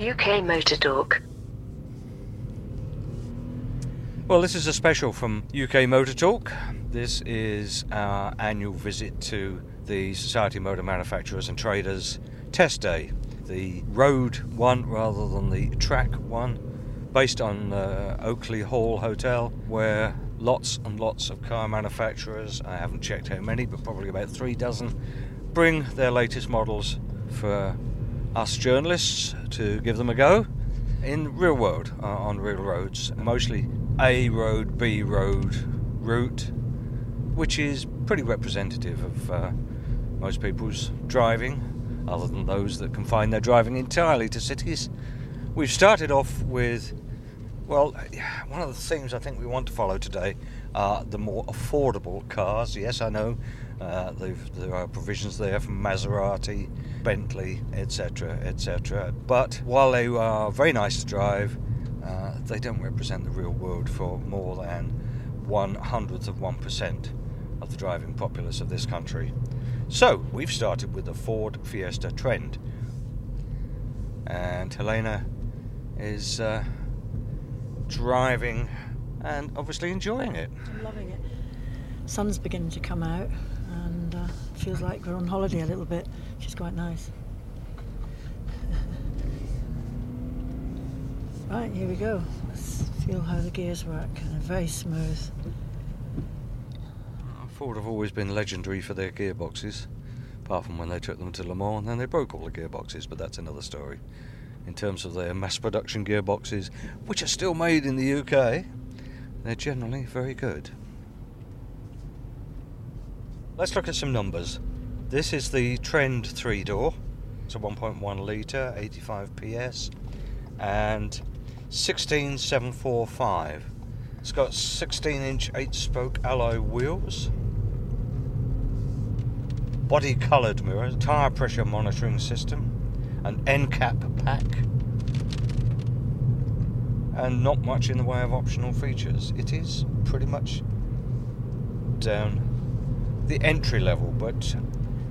UK Motor Talk. Well, this is a special from UK Motor Talk. This is our annual visit to the Society of Motor Manufacturers and Traders test day, the road one rather than the track one, based on Oakley Hall Hotel, where lots and lots of car manufacturers, I haven't checked how many, but probably about 3 dozen, bring their latest models for us journalists to give them a go in real world, on real roads, mostly A road, B road route, which is pretty representative of most people's driving, other than those that confine their driving entirely to cities. We've started off with, well, one of the things I think we want to follow today are the more affordable cars. Yes, I know there are provisions there from Maserati, Bentley, etc., etc. But while they are very nice to drive, they don't represent the real world for more than 0.01% of the driving populace of this country. So we've started with the Ford Fiesta Trend, and Helena is driving and obviously enjoying it. I'm loving it. Sun's beginning to come out. Feels like we're on holiday a little bit, which is quite nice. Right, here we go. Let's feel how the gears work. They're very smooth. Ford have always been legendary for their gearboxes, apart from when they took them to Le Mans, and then they broke all the gearboxes, but that's another story. In terms of their mass production gearboxes, which are still made in the UK, they're generally very good. Let's look at some numbers. This is the Trend 3-door. It's a 1.1 litre, 85 PS, and 16745. It's got 16-inch 8-spoke alloy wheels, body coloured mirrors, tyre pressure monitoring system, an NCAP pack, and not much in the way of optional features. It is pretty much down the entry level, but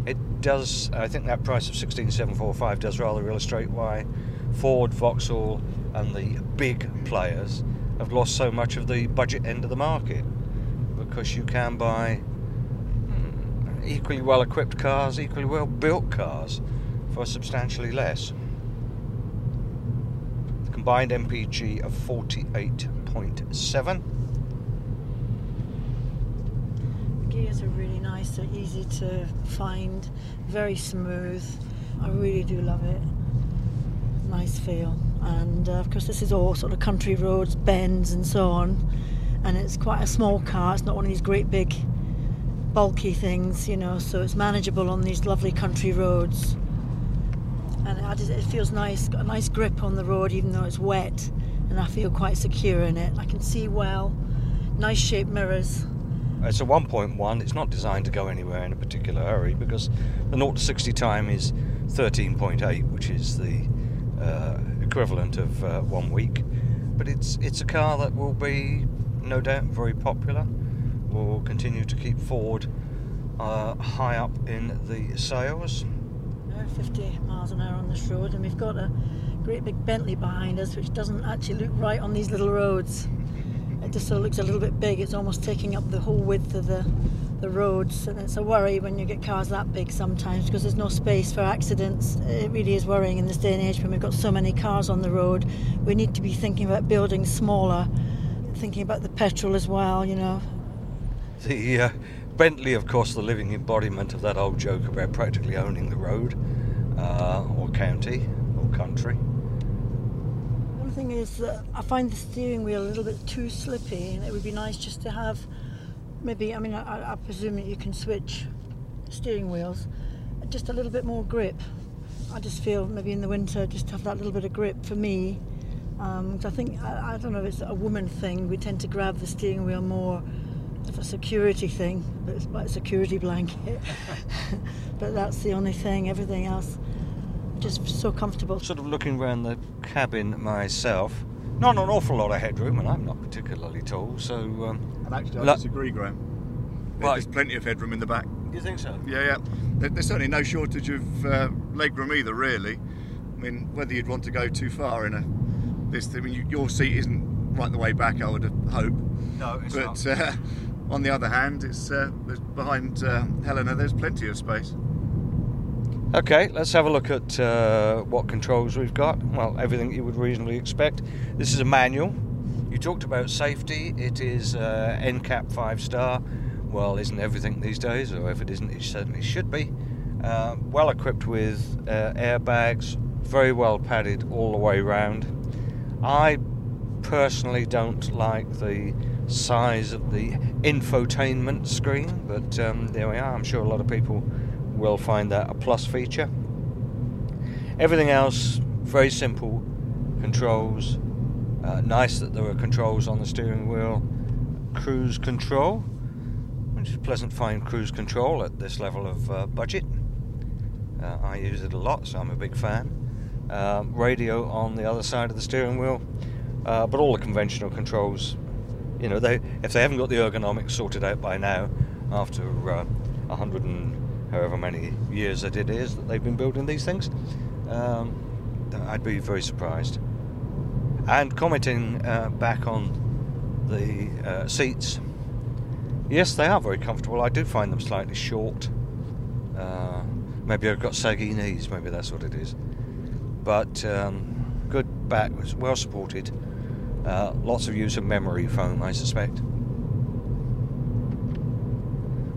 it does, I think that price of 16745 does rather illustrate why Ford, Vauxhall and the big players have lost so much of the budget end of the market, because you can buy equally well equipped cars, equally well built cars for substantially less. The combined MPG of 48.7. Gears are really nice, they're easy to find, very smooth. I really do love it. Nice feel. And of course this is all sort of country roads, bends and so on, and it's quite a small car. It's not one of these great big bulky things, you know, so it's manageable on these lovely country roads. And it feels nice, got a nice grip on the road even though it's wet, and I feel quite secure in it. I can see well, nice shaped mirrors. It's a 1.1, it's not designed to go anywhere in a particular hurry, because the 0-60 time is 13.8, which is the equivalent of 1 week. But it's a car that will be, no doubt, very popular, will continue to keep Ford high up in the sales. 50 miles an hour on this road, and we've got a great big Bentley behind us, which doesn't actually look right on these little roads. It just sort of looks a little bit big. It's almost taking up the whole width of the roads, and it's a worry when you get cars that big sometimes, because there's no space for accidents. It really is worrying in this day and age when we've got so many cars on the road. We need to be thinking about building smaller, thinking about the petrol as well, you know. The Bentley, of course, the living embodiment of that old joke about practically owning the road, or county, or country. Thing is that I find the steering wheel a little bit too slippy, and it would be nice just to have maybe, I mean, I presume that you can switch steering wheels, just a little bit more grip. I just feel maybe in the winter just have that little bit of grip for me. I think, I don't know if it's a woman thing, we tend to grab the steering wheel more of a security thing, but it's like a security blanket. But that's the only thing, everything else just so comfortable. Sort of looking around the cabin myself, not an awful lot of headroom, and I'm not particularly tall, so... And actually, I disagree, Graham. Right. There's plenty of headroom in the back. You think so? Yeah, yeah. There's certainly no shortage of legroom either, really. mean, whether you'd want to go too far in this, I mean, your seat isn't right the way back, I would hope. No, it's not. But on the other hand, it's behind Helena, there's plenty of space. Okay, let's have a look at what controls we've got. Well, everything you would reasonably expect. This is a manual. You talked about safety. It is NCAP 5-star. Well, isn't everything these days? Or if it isn't, it certainly should be. Well equipped with airbags, very well padded all the way round. I personally don't like the size of the infotainment screen, but there we are. I'm sure a lot of people will find that a plus feature. Everything else, very simple controls. Nice that there are controls on the steering wheel. Cruise control, which is pleasant to find cruise control at this level of budget. I use it a lot, so I'm a big fan. Radio on the other side of the steering wheel, but all the conventional controls, you know, if they haven't got the ergonomics sorted out by now, after 100 and however many years that it is that they've been building these things, I'd be very surprised. And commenting back on the seats, yes, they are very comfortable. I do find them slightly short. Maybe I've got saggy knees, maybe that's what it is. But good back, was well supported. Lots of use of memory foam, I suspect.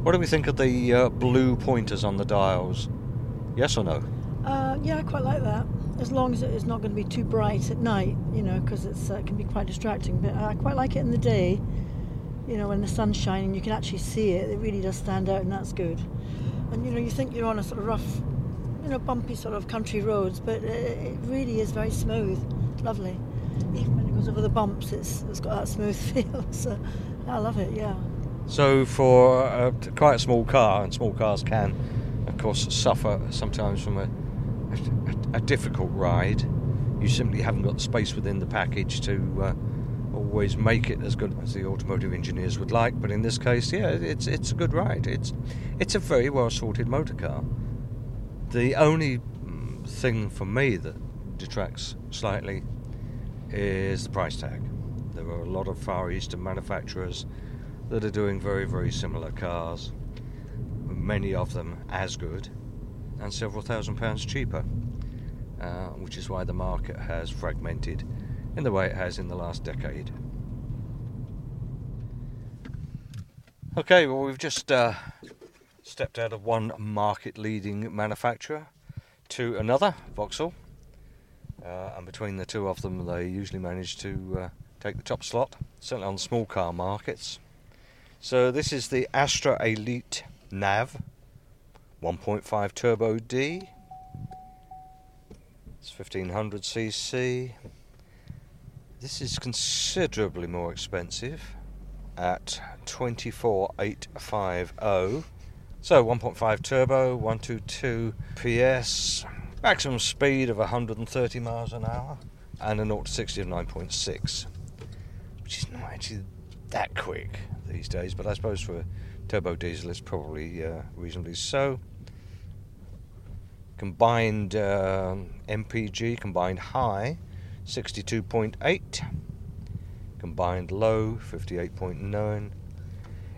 What do we think of the blue pointers on the dials? Yes or no? Yeah, I quite like that. As long as it's not going to be too bright at night, you know, because it can be quite distracting. But I quite like it in the day, you know, when the sun's shining, you can actually see it. It really does stand out, and that's good. And, you know, you think you're on a sort of rough, you know, bumpy sort of country roads, but it really is very smooth, lovely. Even when it goes over the bumps, it's got that smooth feel, so I love it, yeah. So for quite a small car, and small cars can, of course, suffer sometimes from a difficult ride, you simply haven't got the space within the package to always make it as good as the automotive engineers would like, but in this case, yeah, it's a good ride. It's a very well sorted motor car. The only thing for me that detracts slightly is the price tag. There are a lot of Far Eastern manufacturers that are doing very, very similar cars, many of them as good, and several £1,000s cheaper, which is why the market has fragmented in the way it has in the last decade. Okay, well, we've just stepped out of one market-leading manufacturer to another, Vauxhall, and between the two of them they usually manage to take the top slot, certainly on small car markets. So this is the Astra Elite Nav 1.5 Turbo D. It's 1500cc. This is considerably more expensive at 24,850. So 1.5 turbo, 122 PS, maximum speed of 130 miles an hour, and a 0-60 of 9.6, which is not actually that quick these days, but I suppose for a turbo diesel it's probably reasonably so. Combined MPG, combined high, 62.8, combined low, 58.9.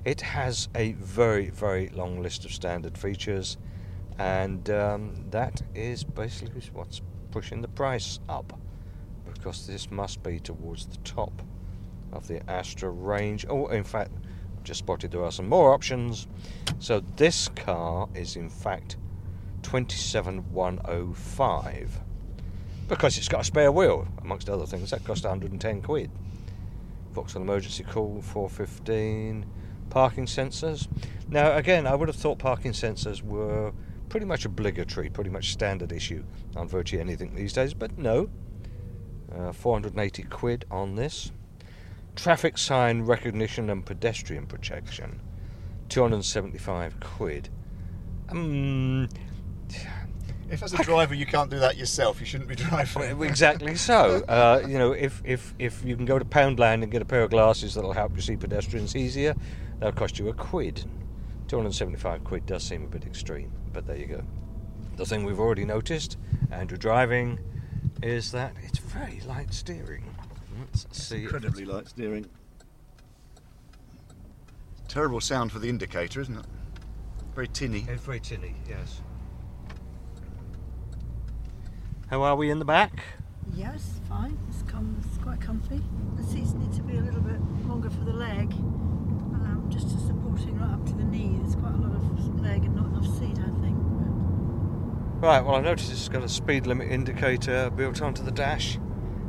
It has a very, very long list of standard features, and that is basically what's pushing the price up, because this must be towards the top of the Astra range. Oh, in fact, I've just spotted there are some more options. So this car is in fact 27,105, because it's got a spare wheel, amongst other things. That cost 110 quid. Vauxhall emergency call 415. Parking sensors. Now, again, I would have thought parking sensors were pretty much obligatory, pretty much standard issue on virtually anything these days, but no. 480 quid on this. Traffic sign recognition and pedestrian protection, 275 quid. If as a driver you can't do that yourself, you shouldn't be driving. Exactly so. You know, if you can go to Poundland and get a pair of glasses that'll help you see pedestrians easier, that'll cost you a quid. 275 quid does seem a bit extreme, but there you go. The thing we've already noticed, Andrew driving, is that it's very light steering. Let's see. Incredibly light steering. Terrible sound for the indicator, isn't it? Very tinny. It's very tinny, yes. How are we in the back? Yes, fine. It's quite comfy. The seats need to be a little bit longer for the leg, just to supporting right up to the knee. There's quite a lot of leg and not enough seat, I think. Right, well, I noticed it's got a speed limit indicator built onto the dash.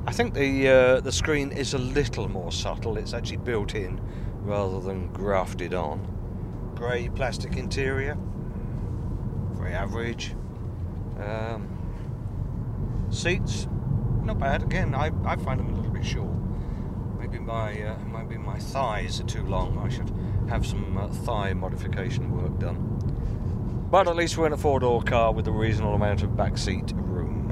I think the screen is a little more subtle. It's actually built in rather than grafted on. Grey plastic interior, very average. Seats, not bad. Again, I find them a little bit short. Maybe my thighs are too long. I should have some thigh modification work done. But at least we're in a four-door car with a reasonable amount of backseat room.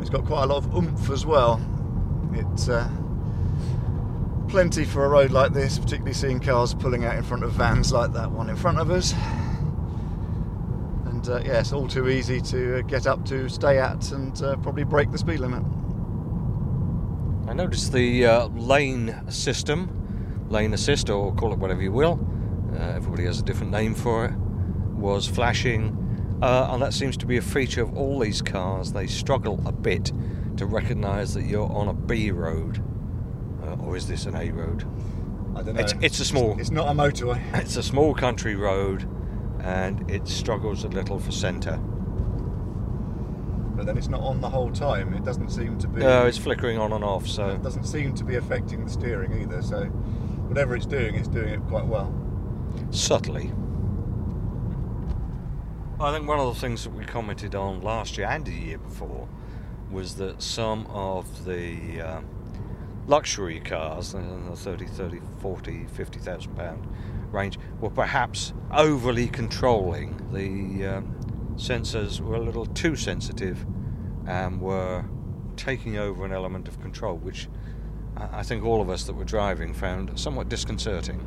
It's got quite a lot of oomph as well. It's plenty for a road like this, particularly seeing cars pulling out in front of vans like that one in front of us. And yeah, it's all too easy to get up to, stay at, and probably break the speed limit. I noticed the lane system, lane assist, or call it whatever you will, everybody has a different name for it, was flashing, and that seems to be a feature of all these cars. They struggle a bit to recognise that you're on a B road, or is this an A road? I don't know. It's not a motorway. It's a small country road, and it struggles a little for centre. But then it's not on the whole time. It doesn't seem to be. No, it's flickering on and off. So it doesn't seem to be affecting the steering either. So whatever it's doing it quite well. Subtly. I think one of the things that we commented on last year and the year before was that some of the luxury cars in the 30, 40, 50,000 pound range were perhaps overly controlling. The sensors were a little too sensitive and were taking over an element of control, which I think all of us that were driving found somewhat disconcerting.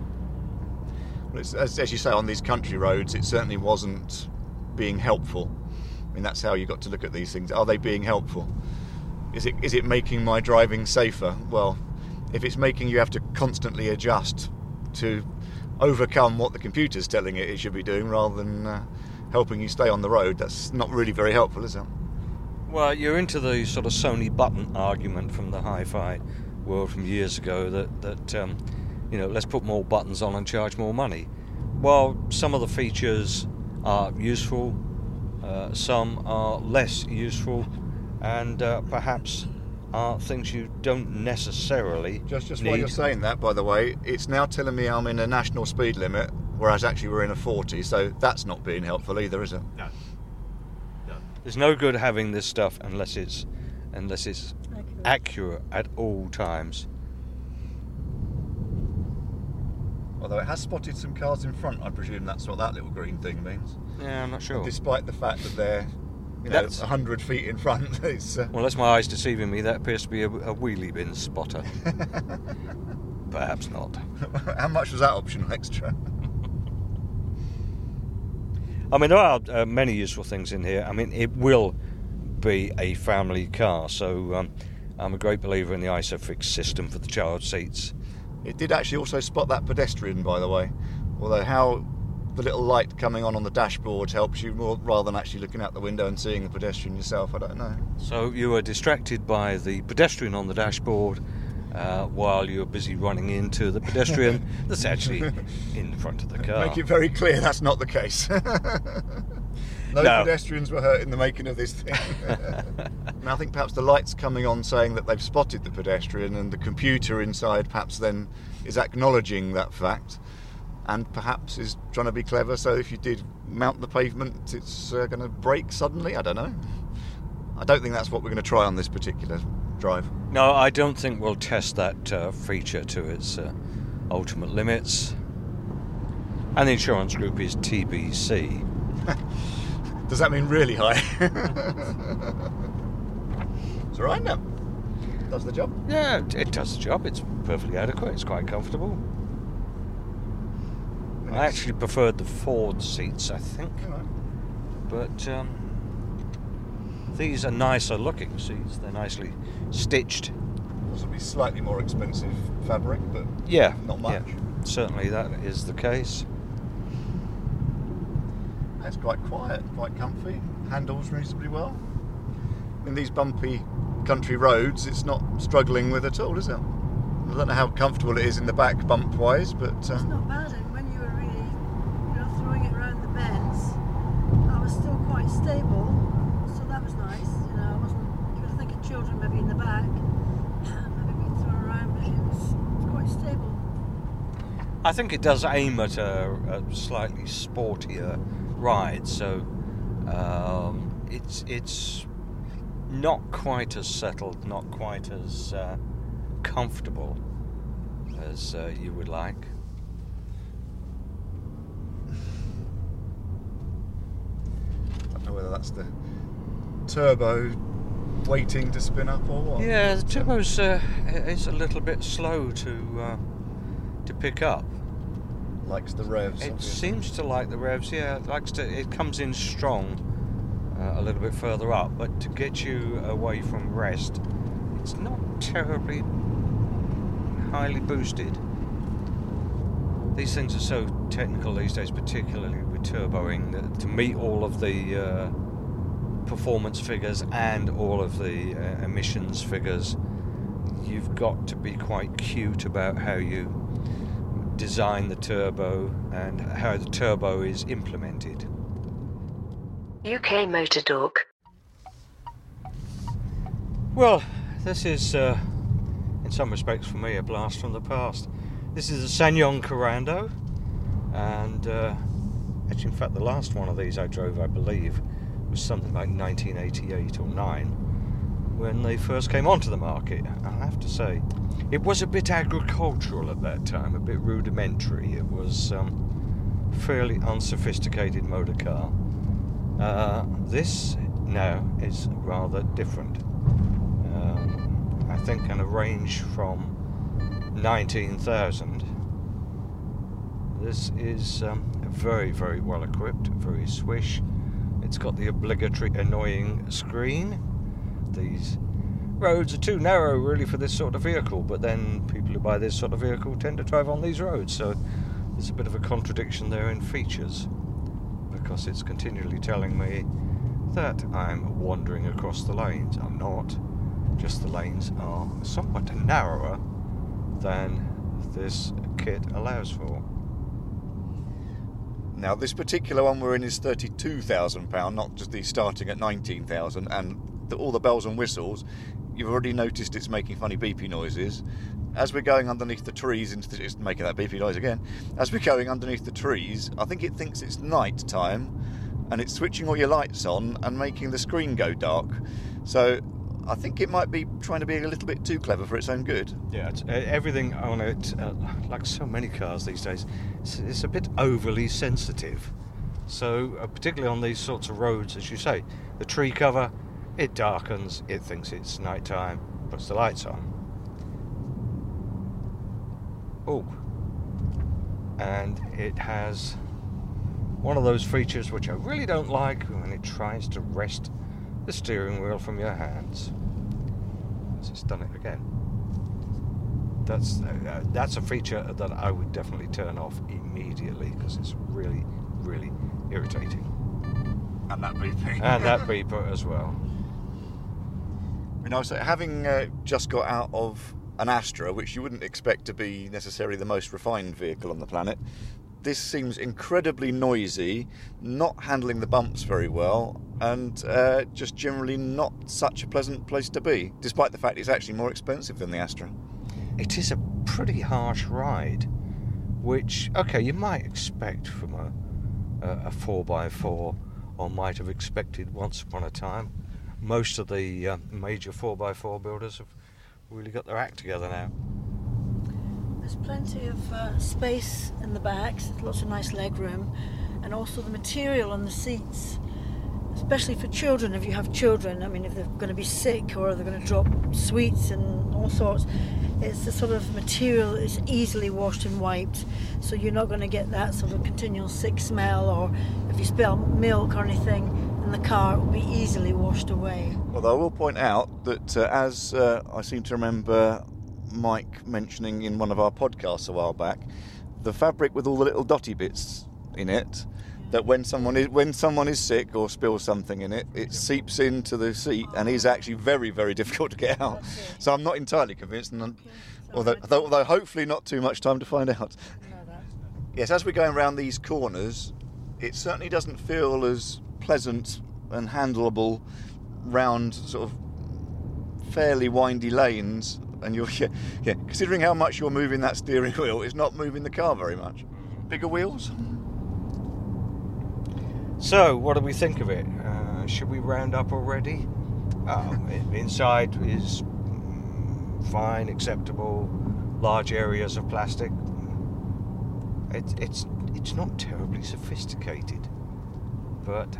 As you say, on these country roads, it certainly wasn't being helpful. I mean, that's how you got to look at these things. Are they being helpful? Is it making my driving safer? Well, if it's making you have to constantly adjust to overcome what the computer's telling it should be doing rather than helping you stay on the road, that's not really very helpful, is it? Well, you're into the sort of Sony button argument from the hi-fi world from years ago that you know, let's put more buttons on and charge more money. Well, some of the features are useful, some are less useful, and perhaps are things you don't necessarily just need. While you're saying that, by the way, it's now telling me I'm in a national speed limit, whereas actually we're in a 40, so that's not being helpful either, is it? No. There's no good having this stuff unless it's accurate at all times. Although it has spotted some cars in front, I presume that's what that little green thing means. Yeah, I'm not sure. Despite the fact that they're, you know, 100 feet in front. Well, that's my eyes deceiving me. That appears to be a wheelie bin spotter. Perhaps not. How much was that optional extra? I mean, there are many useful things in here. I mean, it will be a family car, so I'm a great believer in the ISOFIX system for the child seats. It did actually also spot that pedestrian, by the way, although how the little light coming on the dashboard helps you more rather than actually looking out the window and seeing the pedestrian yourself, I don't know. So you were distracted by the pedestrian on the dashboard while you were busy running into the pedestrian that's actually in front of the car. Make it very clear that's not the case. No pedestrians were hurt in the making of this thing. And I think perhaps the light's coming on saying that they've spotted the pedestrian, and the computer inside perhaps then is acknowledging that fact and perhaps is trying to be clever, so if you did mount the pavement it's going to brake suddenly. I don't know. I don't think that's what we're going to try on this particular drive. No, I don't think we'll test that feature to its ultimate limits. And the insurance group is TBC. Does that mean really high? It's all right now. Does the job? Yeah, it does the job. It's perfectly adequate. It's quite comfortable. Yes. I actually preferred the Ford seats, I think. All right. But These are nicer looking seats, they're nicely stitched. Possibly slightly more expensive fabric, but yeah, not much. Yeah. Certainly that is the case. That's quite quiet, quite comfy, handles reasonably well. In these bumpy country roads it's not struggling with at all, is it? I don't know how comfortable it is in the back bump wise, but... It's not bad, and when you were really throwing it round the bends, I was still quite stable, so that was nice, you know, I wasn't, you were thinking children maybe in the back, maybe being thrown around, but it was quite stable. I think it does aim at a slightly sportier ride, so it's not quite as settled, not quite as comfortable as you would like. I don't know whether that's the turbo waiting to spin up or what. Yeah, the turbo's is a little bit slow to pick up. Likes the revs. It seems to like the revs, yeah. It likes to. It comes in strong a little bit further up, but to get you away from rest, it's not terribly highly boosted. These things are so technical these days, particularly with turboing, that to meet all of the performance figures and all of the emissions figures, you've got to be quite cute about how you design the turbo and how the turbo is implemented. UK Motor Talk. Well, this is in some respects for me a blast from the past. This is the Ssangyong Korando, and actually in fact the last one of these I drove, I believe, was something like 1988 or 9 when they first came onto the market. I have to say it was a bit agricultural at that time, a bit rudimentary. It was a fairly unsophisticated motor car. This now is rather different. I think in a range from 19,000. This is very, very well equipped, very swish. It's got the obligatory annoying screen. These roads are too narrow really for this sort of vehicle, but then people who buy this sort of vehicle tend to drive on these roads, so there's a bit of a contradiction there in features, because it's continually telling me that I'm wandering across the lanes. I'm not. Just the lanes are somewhat narrower than this kit allows for. Now this particular one we're in is £32,000, not just the starting at 19,000, and all the bells and whistles. You've already noticed it's making funny beepy noises. As we're going underneath the trees, it's making that beepy noise again. As we're going underneath the trees, I think it thinks it's night time, and it's switching all your lights on and making the screen go dark. So I think it might be trying to be a little bit too clever for its own good. Yeah, it's, everything on it, like so many cars these days, it's a bit overly sensitive. So particularly on these sorts of roads, as you say, the tree cover, it darkens, it thinks it's night time, puts the lights on. Oh, and it has one of those features which I really don't like, when it tries to wrest the steering wheel from your hands. It's done it again. That's a feature that I would definitely turn off immediately, because it's really, really irritating. And that beeping. And that beeper as well. You know, so having just got out of an Astra, which you wouldn't expect to be necessarily the most refined vehicle on the planet, this seems incredibly noisy, not handling the bumps very well, and just generally not such a pleasant place to be, despite the fact it's actually more expensive than the Astra. It is a pretty harsh ride, which, okay, you might expect from a 4x4, or might have expected once upon a time. Most of the major 4x4 builders have really got their act together now. There's plenty of space in the back, so lots of nice leg room, and also the material on the seats, especially for children, if you have children. I mean, if they're going to be sick or they're going to drop sweets and all sorts, it's the sort of material that's easily washed and wiped, so you're not going to get that sort of continual sick smell, or if you spill milk or anything, and the car, it will be easily washed away. Although I will point out that as I seem to remember Mike mentioning in one of our podcasts a while back, the fabric with all the little dotty bits in it, that when someone is sick or spills something in it, it seeps into the seat and is actually very, very difficult to get out. So I'm not entirely convinced, and although hopefully not too much time to find out. Yes, as we're going around these corners, it certainly doesn't feel as pleasant and handleable round sort of fairly windy lanes. And you're, considering how much you're moving that steering wheel, it's not moving the car very much. Bigger wheels. So, what do we think of it? Should we round up already? Inside is fine, acceptable, large areas of plastic. It's not terribly sophisticated, but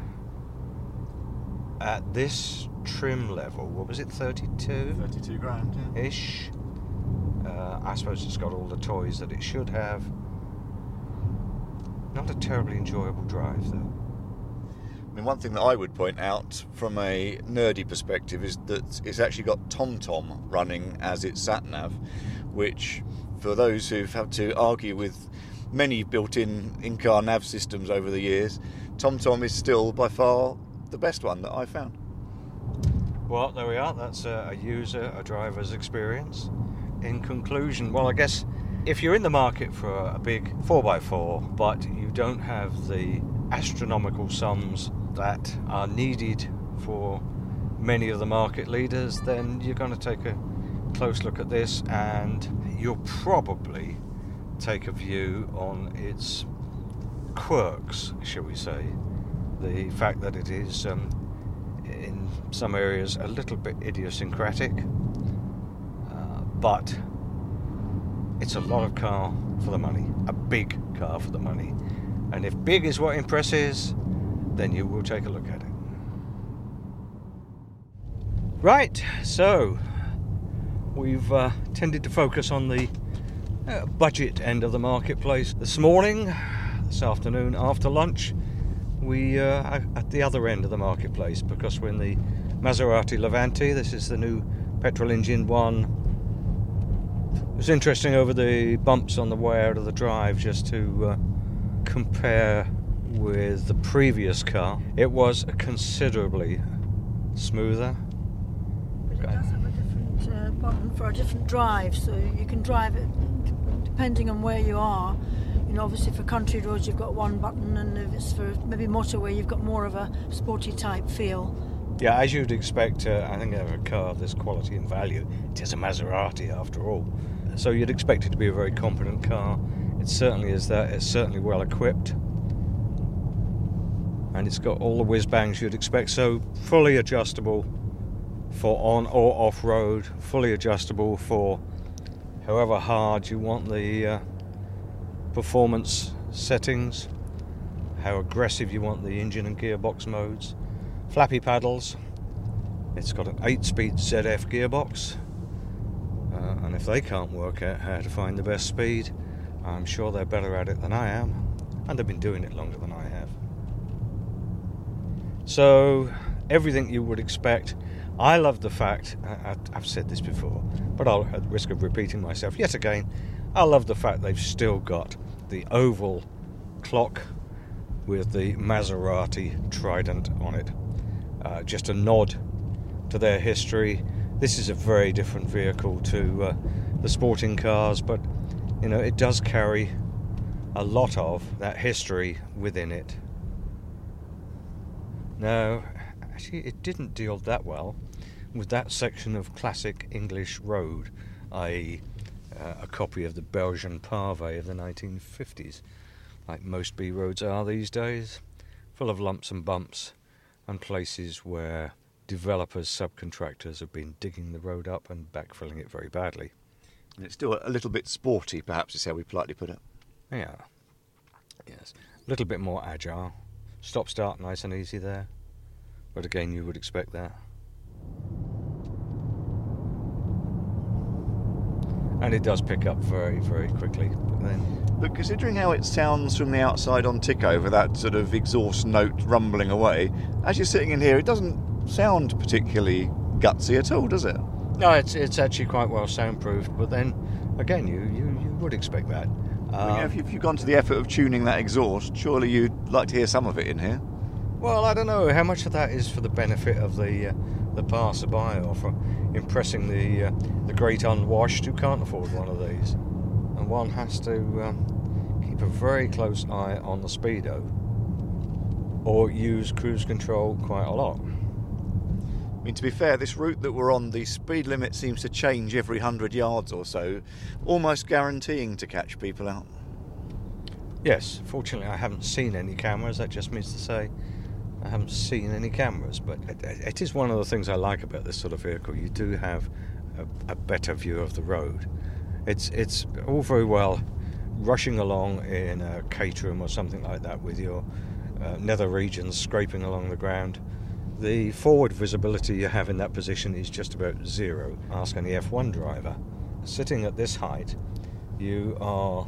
at this trim level, what was it, 32? 32 grand, yeah. Ish. I suppose it's got all the toys that it should have. Not a terribly enjoyable drive, though. I mean, one thing that I would point out from a nerdy perspective is that it's actually got TomTom running as its sat-nav, which, for those who've had to argue with many built-in in-car nav systems over the years, TomTom is still by far the best one that I found. Well, there we are. That's a driver's experience. In conclusion, well, I guess if you're in the market for a big 4x4, but you don't have the astronomical sums that are needed for many of the market leaders, then you're going to take a close look at this, and you'll probably take a view on its quirks, shall we say. The fact that it is in some areas a little bit idiosyncratic, but it's a lot of car for the money, a big car for the money, and if big is what impresses, then you will take a look at it. Right, so we've tended to focus on the budget end of the marketplace this morning. This afternoon after lunch we are at the other end of the marketplace, because we're in the Maserati Levante. This is the new petrol engine one. It was interesting over the bumps on the way out of the drive just to compare with the previous car. It was considerably smoother. But it does have a different button for a different drive, so you can drive it depending on where you are. You know, obviously for country roads you've got one button, and if it's for maybe motorway you've got more of a sporty type feel. Yeah, as you'd expect, I think of a car of this quality and value. It is a Maserati after all. So you'd expect it to be a very competent car. It certainly is that. It's certainly well equipped. And it's got all the whiz-bangs you'd expect. So fully adjustable for on or off-road. Fully adjustable for however hard you want the performance settings, how aggressive you want the engine and gearbox modes, flappy paddles. It's got an 8-speed ZF gearbox, and if they can't work out how to find the best speed, I'm sure they're better at it than I am, and they've been doing it longer than I have. So everything you would expect. I love the fact, I've said this before, but I'll, at the risk of repeating myself yet again, I love the fact they've still got the oval clock with the Maserati trident on it. Just a nod to their history. This is a very different vehicle to the sporting cars, but you know, it does carry a lot of that history within it. Now, actually, it didn't deal that well with that section of classic English road, i.e. a copy of the Belgian pavé of the 1950s, like most B roads are these days, full of lumps and bumps and places where developers, subcontractors have been digging the road up and backfilling it very badly. And it's still a little bit sporty, perhaps is how we politely put it. Yeah, yes, a little bit more agile. Stop start nice and easy there, but again you would expect that. and it does pick up very, very quickly. But considering how it sounds from the outside on Tickover, that sort of exhaust note rumbling away, as you're sitting in here, it doesn't sound particularly gutsy at all, does it? No, it's actually quite well soundproofed, but then again, you would expect that. If you've gone to the effort of tuning that exhaust, surely you'd like to hear some of it in here. Well, I don't know how much of that is for the benefit of the passerby, or for impressing the great unwashed who can't afford one of these. And one has to keep a very close eye on the speedo, or use cruise control quite a lot. I mean, to be fair, this route that we're on, the speed limit seems to change every 100 yards or so, almost guaranteeing to catch people out. Yes, fortunately I haven't seen any cameras. That just means to say I haven't seen any cameras, but it is one of the things I like about this sort of vehicle. You do have a better view of the road. It's all very well rushing along in a Caterham or something like that with your nether regions scraping along the ground. The forward visibility you have in that position is just about zero. Ask any F1 driver. Sitting at this height, you are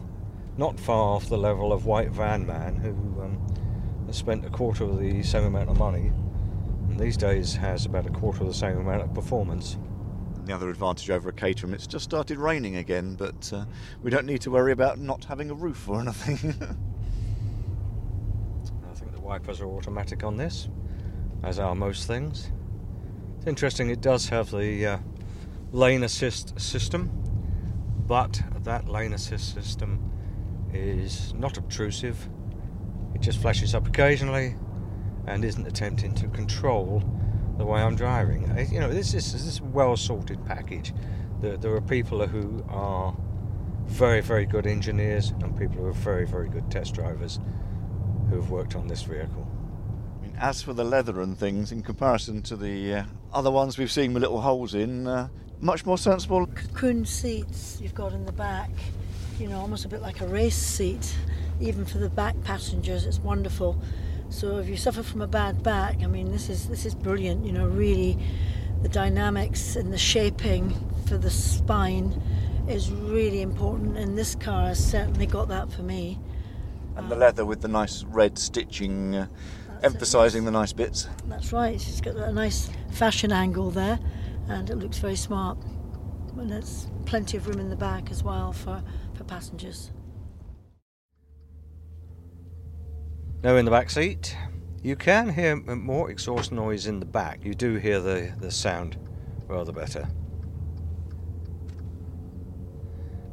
not far off the level of White Van Man, who has spent a quarter of the same amount of money, and these days has about a quarter of the same amount of performance. The other advantage over a Caterham, it's just started raining again, but we don't need to worry about not having a roof or anything. I think the wipers are automatic on this, as are most things. It's interesting, it does have the lane assist system, but that lane assist system is not obtrusive. It just flashes up occasionally and isn't attempting to control the way I'm driving. You know, this is a well-sorted package. There are people who are very, very good engineers and people who are very, very good test drivers who have worked on this vehicle. As for the leather and things, in comparison to the other ones we've seen with little holes in, much more sensible. Cocoon seats you've got in the back, you know, almost a bit like a race seat. Even for the back passengers, it's wonderful. So if you suffer from a bad back, I mean, this is brilliant. You know, really, the dynamics and the shaping for the spine is really important, and this car has certainly got that for me. And the leather with the nice red stitching. Emphasising the nice bits. That's right, it's got a nice fashion angle there and it looks very smart. And there's plenty of room in the back as well for passengers. Now in the back seat, you can hear more exhaust noise in the back. You do hear the sound rather better.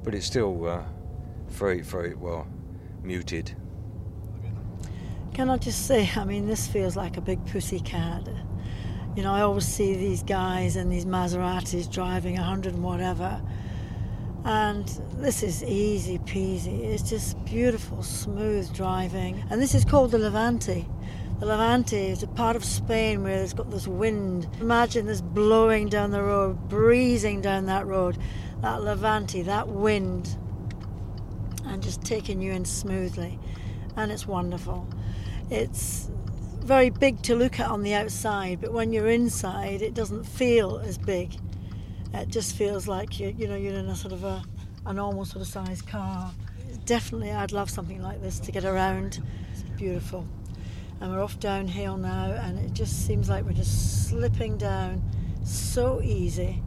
But it's still very, very well muted. Can I just say, I mean, this feels like a big pussycat. You know, I always see these guys in these Maseratis driving 100 and whatever. And this is easy peasy. It's just beautiful, smooth driving. And this is called the Levante. The Levante is a part of Spain where it's got this wind. Imagine this blowing down the road, breezing down that road. That Levante, that wind. And just taking you in smoothly. And it's wonderful. It's very big to look at on the outside, but when you're inside, it doesn't feel as big. It just feels like you're in a sort of a normal sort of size car. Definitely, I'd love something like this to get around. It's beautiful, and we're off downhill now, and it just seems like we're just slipping down so easy.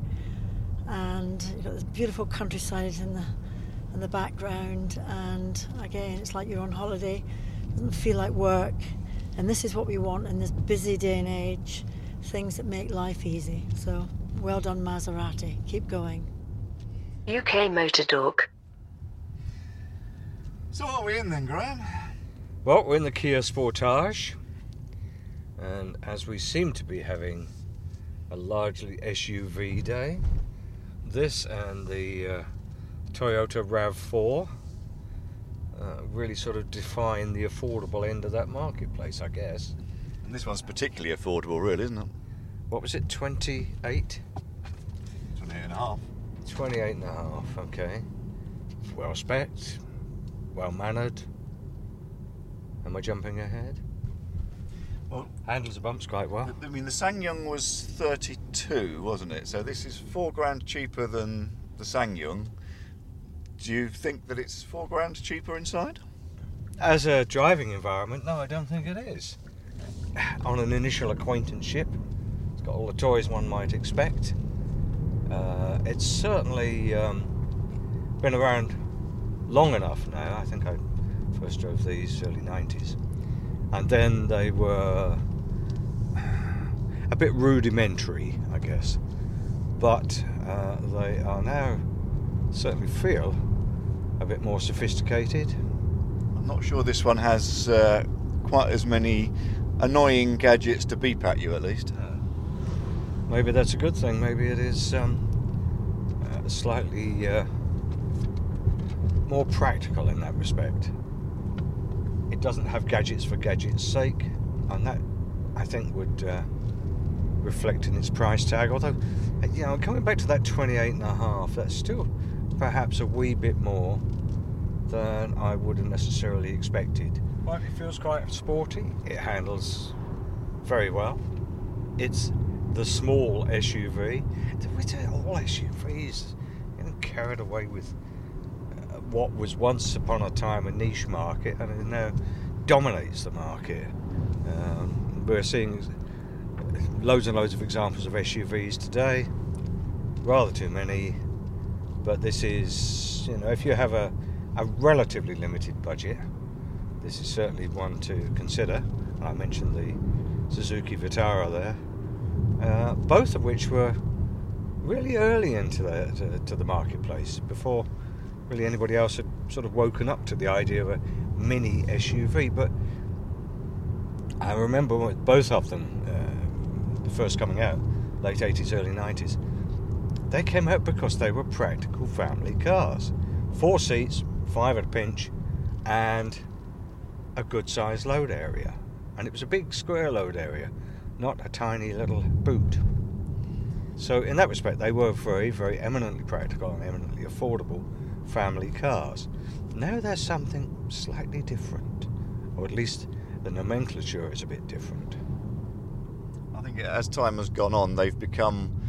And you've got this beautiful countryside in the background, and again, it's like you're on holiday. Doesn't feel like work, and this is what we want in this busy day and age, things that make life easy. So well done, Maserati, keep going. UK Motor Talk. So what are we in then, Graham? Well, we're in the Kia Sportage, and as we seem to be having a largely SUV day, this and the Toyota RAV4 really sort of define the affordable end of that marketplace, I guess. And this one's particularly affordable, really, isn't it? What was it, 28? 28 and a half. 28 and a half, okay. Well specced, well mannered. Am I jumping ahead? Well, handles the bumps quite well. I mean, the Ssangyong was 32, wasn't it? So this is £4,000 cheaper than the Ssangyong. Do you think that it's £4,000 cheaper inside? As a driving environment, no, I don't think it is. On an initial acquaintanceship, it's got all the toys one might expect. It's certainly been around long enough now. I think I first drove these early 90s. And then they were a bit rudimentary, I guess. But they are now, certainly feel, a bit more sophisticated. I'm not sure this one has quite as many annoying gadgets to beep at you, at least. Maybe that's a good thing. Maybe it is slightly more practical in that respect. It doesn't have gadgets for gadgets' sake, and that, I think, would reflect in its price tag. Although, you know, coming back to that 28.5, that's still perhaps a wee bit more than I would have necessarily expected. Well, it feels quite sporty. It handles very well. It's the small SUV. All SUVs carried away with what was once upon a time a niche market, and it now dominates the market. We're seeing loads and loads of examples of SUVs today. Rather too many, but this is, you know, if you have a relatively limited budget, this is certainly one to consider. I mentioned the Suzuki Vitara there, both of which were really early into to the marketplace, before really anybody else had sort of woken up to the idea of a mini SUV. But I remember with both of them, first coming out, late 80s, early 90s, they came out because they were practical family cars. 4 seats, 5 at a pinch, and a good sized load area. And it was a big square load area, not a tiny little boot. So in that respect, they were very, very eminently practical and eminently affordable family cars. Now there's something slightly different, or at least the nomenclature is a bit different. I think as time has gone on, they've become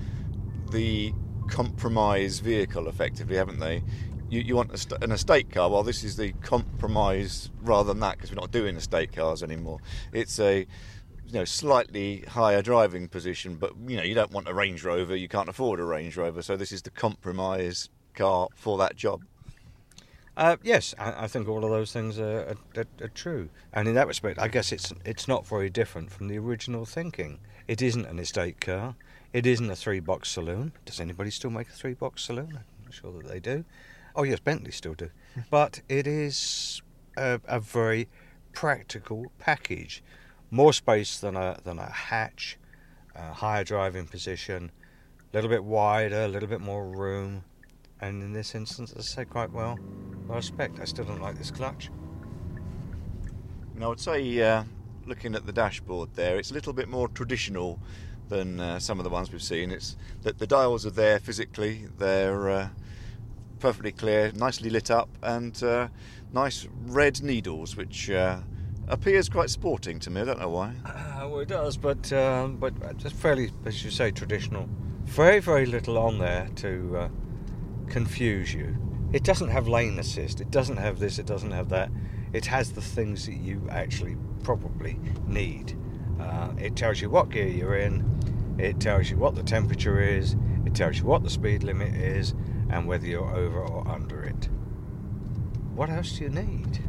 the compromise vehicle, effectively, haven't they? You want an estate car. Well, this is the compromise rather than that, because we're not doing estate cars anymore. It's a, you know, slightly higher driving position, but, you know, you don't want a Range Rover. You can't afford a Range Rover, so this is the compromise car for that job. Yes, I think all of those things are true, and in that respect, I guess it's not very different from the original thinking. It isn't an estate car. It isn't a 3-box saloon. Does anybody still make a 3-box saloon? I'm not sure that they do. Oh yes, Bentley still do. But it is a very practical package. More space than a hatch, higher driving position, a little bit wider, a little bit more room. And in this instance, as I say, quite well spec'd. I still don't like this clutch. And I would say, looking at the dashboard there, it's a little bit more traditional than some of the ones we've seen. It's that the dials are there physically. They're perfectly clear, nicely lit up, and nice red needles, which appears quite sporting to me. I don't know why. Well, it does, but just fairly, as you say, traditional. Very, very little on there to confuse you. It doesn't have lane assist, it doesn't have this, it doesn't have that. It has the things that you actually probably need. It tells you what gear you're in, it tells you what the temperature is, it tells you what the speed limit is, and whether you're over or under it. What else do you need?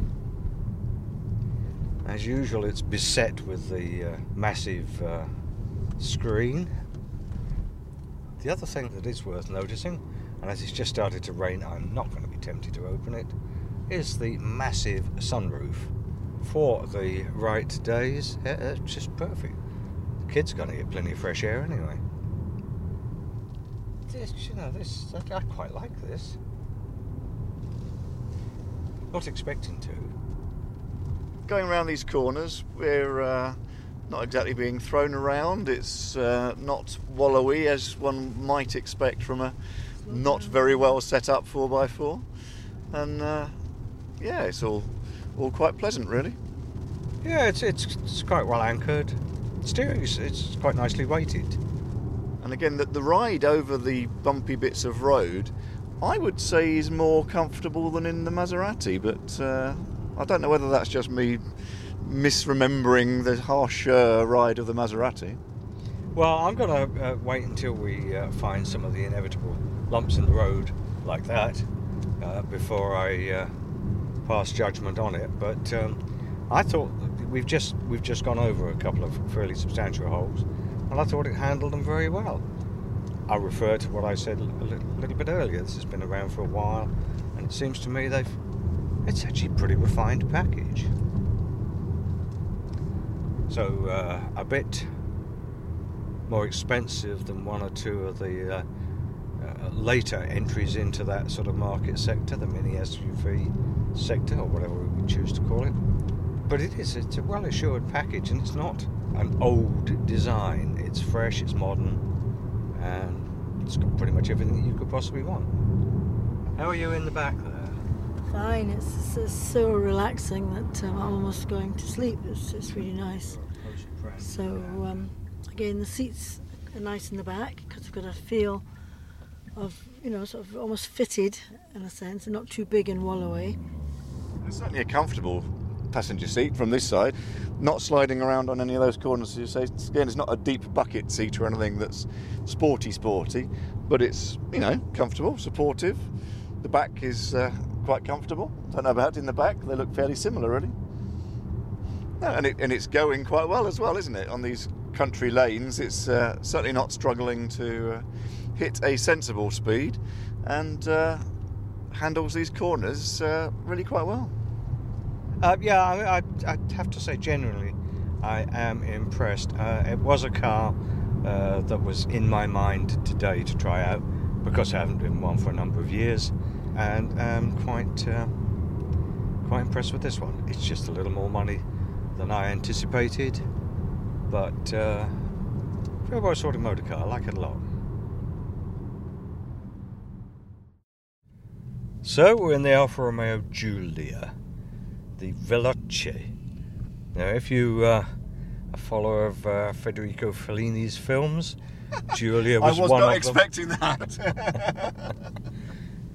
As usual, it's beset with the massive screen. The other thing that is worth noticing, and as it's just started to rain, I'm not going to be tempted to open it, is the massive sunroof. For the right days, it's just perfect. The kids are going to get plenty of fresh air anyway. This I quite like this. Not expecting to. Going around these corners, we're not exactly being thrown around. It's not wallowy, as one might expect from a not very well set up 4x4. And yeah, it's all quite pleasant, really. Yeah, it's quite well anchored. Steering, it's quite nicely weighted. And again, the ride over the bumpy bits of road I would say is more comfortable than in the Maserati, but I don't know whether that's just me misremembering the harsh ride of the Maserati. Well, I'm going to wait until we find some of the inevitable lumps in the road like that before I pass judgment on it. But I thought we've just gone over a couple of fairly substantial holes, and I thought it handled them very well. I refer to what I said a little bit earlier. This has been around for a while, and it seems to me it's actually a pretty refined package. So a bit more expensive than one or two of the later entries into that sort of market sector, the mini SUV sector, or whatever we choose to call it. But it's a well assured package, and it's not an old design. It's fresh, it's modern, and it's got pretty much everything that you could possibly want. How are you in the back there? Fine. It's so relaxing that I'm almost going to sleep. It's really nice. So again, the seats are nice in the back because I've got a feel of, you know, sort of almost fitted in a sense, and not too big and wallowy. It's certainly a comfortable passenger seat from this side, not sliding around on any of those corners, as you say. Again, it's not a deep bucket seat or anything that's sporty, but it's, you know, comfortable, supportive. The back is quite comfortable. Don't know about in the back, they look fairly similar really. No, and it's going quite well as well, isn't it, on these country lanes. It's certainly not struggling to hit a sensible speed, and handles these corners really quite well. Yeah, I'd have to say generally I am impressed. It was a car that was in my mind today to try out, because I haven't driven one for a number of years, and I'm quite impressed with this one. It's just a little more money than I anticipated, but very well sorted motor car. I like it a lot. So we're in the Alfa Romeo Giulia, the Veloce. Now, if you are a follower of Federico Fellini's films, Giulia was one of them. I was not expecting that.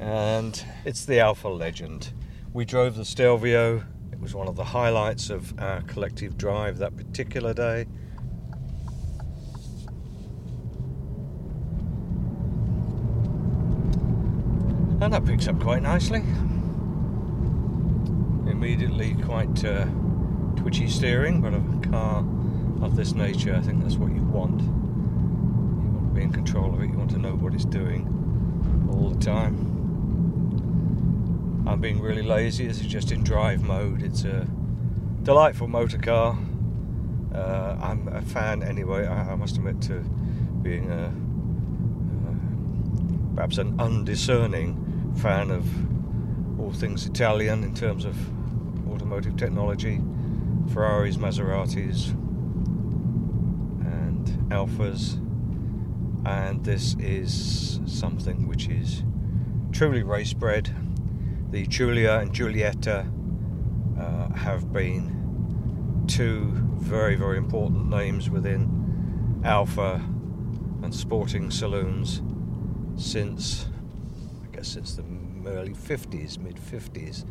And it's the Alfa legend. We drove the Stelvio. It was one of the highlights of our collective drive that particular day. And that picks up quite nicely. Immediately quite twitchy steering, but a car of this nature, I think that's what you want. You want to be in control of it, you want to know what it's doing all the time. I'm being really lazy, this is just in drive mode. It's a delightful motor car. I'm a fan anyway, I must admit to being perhaps an undiscerning fan of all things Italian in terms of automotive technology, Ferraris, Maseratis and Alfas, and this is something which is truly race bred. The Giulia and Giulietta have been two very, very important names within Alfa and sporting saloons since the early 50s, mid 50s,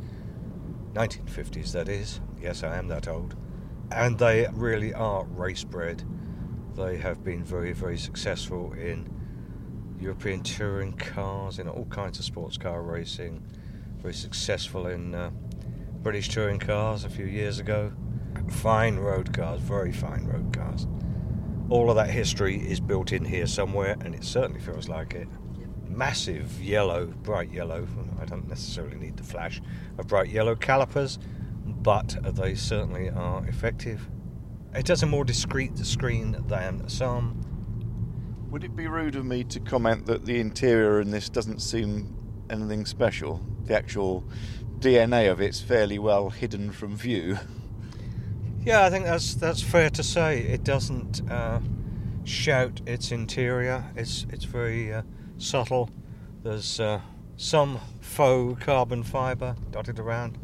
1950s that is. Yes, I am that old. And they really are race bred. They have been very, very successful in European touring cars, in all kinds of sports car racing. Very successful in British touring cars a few years ago. Fine road cars, very fine road cars. All of that history is built in here somewhere, and it certainly feels like it. Massive yellow, bright yellow, I don't necessarily need the flash of bright yellow calipers, but they certainly are effective. It has a more discreet screen than some. Would it be rude of me to comment that the interior in this doesn't seem anything special? The actual DNA of it's fairly well hidden from view. Yeah, I think that's fair to say. It doesn't shout its interior. It's very subtle. There's some faux carbon fibre dotted around,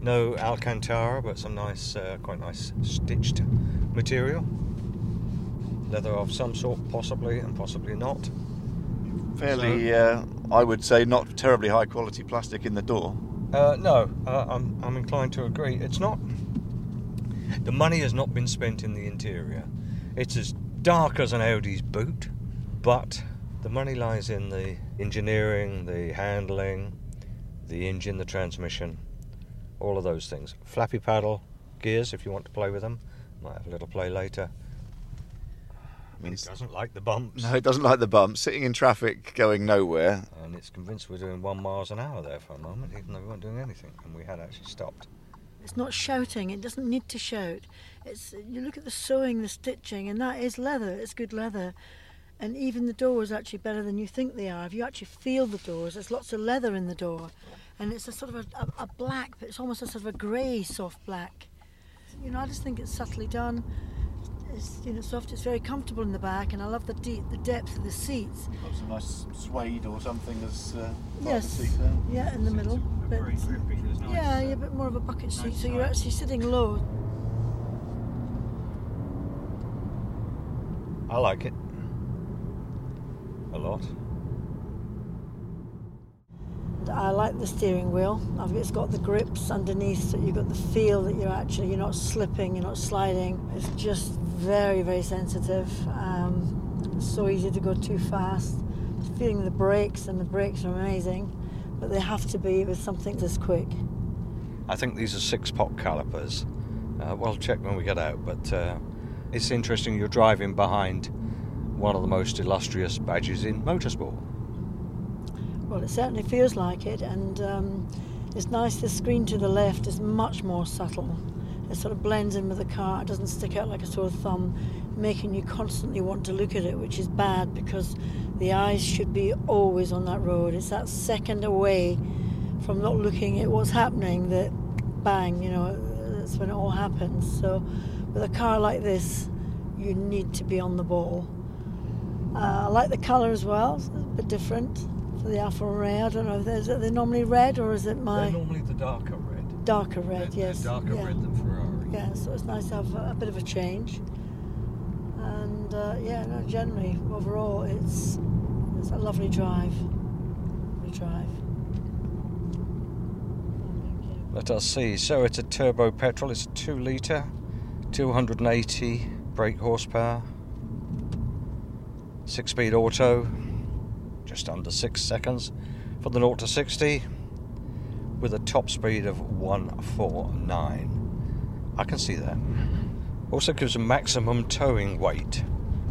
no Alcantara, but some nice quite nice stitched material, leather of some sort possibly and possibly not. fairly, I would say, not terribly high quality plastic in the door. No, I'm inclined to agree. It's not, the money has not been spent in the interior. It's as dark as an Audi's boot, but the money lies in the engineering, the handling, the engine, the transmission, all of those things. Flappy paddle gears, if you want to play with them. Might have a little play later. I mean, it doesn't like the bumps. No, it doesn't like the bumps. Sitting in traffic, going nowhere. And it's convinced we're doing 1 mile an hour there for a moment, even though we weren't doing anything, and we had actually stopped. It's not shouting. It doesn't need to shout. It's, you look at the sewing, the stitching, and that is leather. It's good leather. And even the doors are actually better than you think they are. If you actually feel the doors, there's lots of leather in the door. And it's a sort of a black, but it's almost a sort of a grey, soft black. You know, I just think it's subtly done. It's, you know, soft, it's very comfortable in the back, and I love the depth of the seats. Got some nice suede or something as yes, the seat there. Yeah, in the middle. But very grippy, there's nice, yeah, you're a bit more of a bucket seat, nice, so you're actually sitting low. I like it a lot. I like the steering wheel. It's got the grips underneath, so you've got the feel that you're actually, you're not slipping, you're not sliding. It's just very, very sensitive. It's so easy to go too fast. Feeling the brakes, and the brakes are amazing, but they have to be with something this quick. I think these are 6-pot calipers. We'll check when we get out, but it's interesting. You're driving behind one of the most illustrious badges in motorsport. Well, it certainly feels like it, and it's nice. The screen to the left is much more subtle. It sort of blends in with the car. It doesn't stick out like a sore thumb, making you constantly want to look at it, which is bad because the eyes should be always on that road. It's that second away from not looking at what's happening that, bang, you know, that's when it all happens. So with a car like this, you need to be on the ball. I like the colour as well. It's a bit different. The Alfa Romeo, I don't know, is it, they're normally red, or is it my... They're normally the darker red. Darker red, yes. They're darker red than Ferrari. Yeah, so it's nice to have a bit of a change. And, yeah, no, generally, overall, it's a lovely drive. Let us see. So it's a turbo petrol. It's 2 litre, 280 brake horsepower, 6-speed auto. Just under 6 seconds for the 0 to 60 with a top speed of 149. I can see that. Also gives a maximum towing weight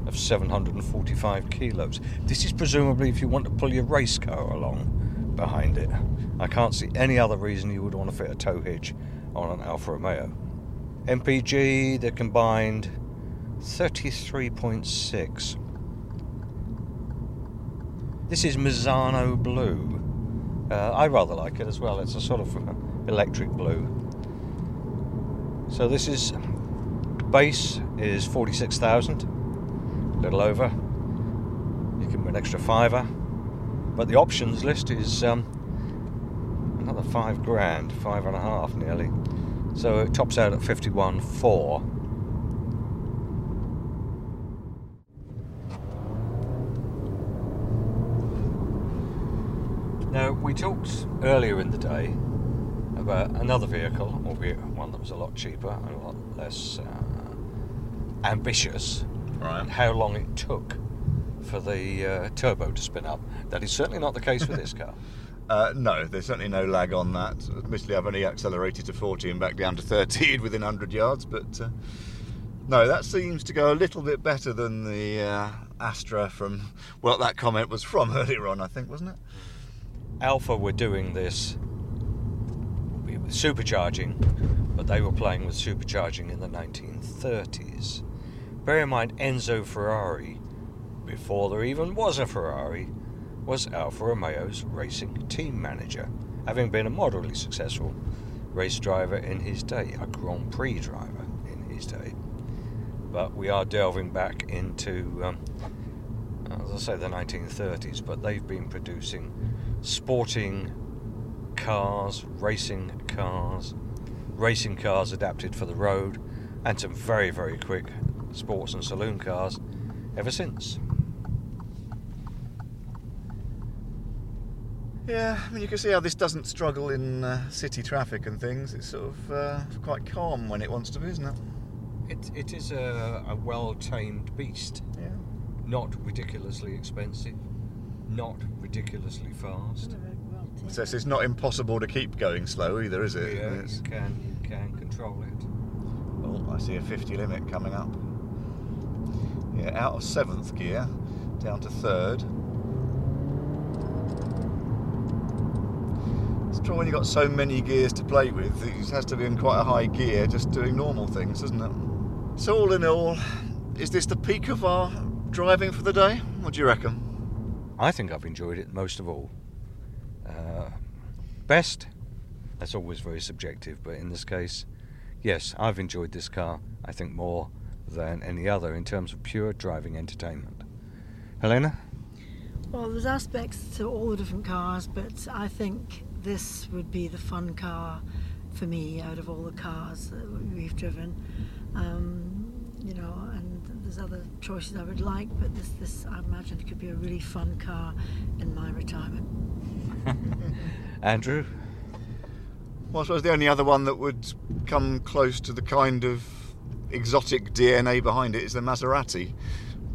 of 745 kilos. This is presumably if you want to pull your race car along behind it. I can't see any other reason you would want to fit a tow hitch on an Alfa Romeo. MPG, they're combined 33.6. This is Misano Blue. I rather like it as well. It's a sort of electric blue. So this is... base is 46,000. A little over. You can win an extra fiver. But the options list is another $5,000. $5,500 nearly. So it tops out at 51,400. Now, we talked earlier in the day about another vehicle, albeit one that was a lot cheaper and a lot less ambitious, right, and how long it took for the turbo to spin up. That is certainly not the case with this car. No, there's certainly no lag on that. Admittedly, I've only accelerated to 40 and back down to 30 within 100 yards, but no, that seems to go a little bit better than the Astra from... Well, that comment was from earlier on, I think, wasn't it? Alfa were doing this with supercharging, but they were playing with supercharging in the 1930s. Bear in mind, Enzo Ferrari, before there even was a Ferrari, was Alfa Romeo's racing team manager, having been a moderately successful race driver in his day, a Grand Prix driver in his day. But we are delving back into, as I say, the 1930s, but they've been producing sporting cars, racing cars adapted for the road, and some very, very quick sports and saloon cars ever since. Yeah, I mean, you can see how this doesn't struggle in city traffic and things. It's sort of quite calm when it wants to be, isn't it? It is a well-tamed beast. Yeah. Not ridiculously expensive, not ridiculously fast. So it's not impossible to keep going slow either, is it? Yeah, you can control it. Oh, I see a 50 limit coming up. Yeah, out of 7th gear, down to 3rd. It's true when you've got so many gears to play with, it has to be in quite a high gear just doing normal things, doesn't it? So all in all, is this the peak of our driving for the day? What do you reckon? I think I've enjoyed it most of all. Best? That's always very subjective, but in this case, yes, I've enjoyed this car, I think, more than any other in terms of pure driving entertainment. Helena? Well, there's aspects to all the different cars, but I think this would be the fun car for me out of all the cars that we've driven. You know, and there's other choices I would like, but this I imagine could be a really fun car in my retirement. Andrew? Well, I suppose the only other one that would come close to the kind of exotic DNA behind it is the Maserati,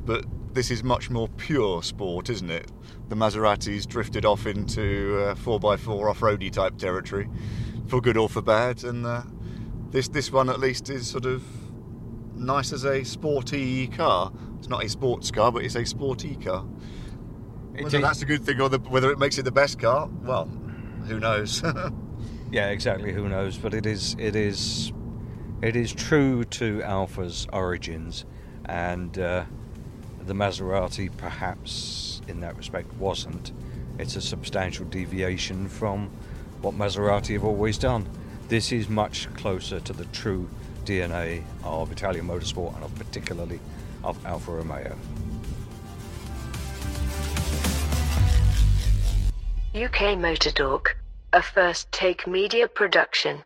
but this is much more pure sport, isn't it? The Maserati's drifted off into 4x4 off-roady type territory, for good or for bad, and this one at least is sort of nice as a sporty car. It's not a sports car, but it's a sporty car. Whether that's a good thing or whether it makes it the best car, well, who knows? Yeah, exactly, who knows, but it is true to Alfa's origins, and the Maserati perhaps in that respect wasn't. It's a substantial deviation from what Maserati have always done. This is much closer to the true DNA of Italian motorsport and particularly of Alfa Romeo. UK Motor Talk, a First Take Media production.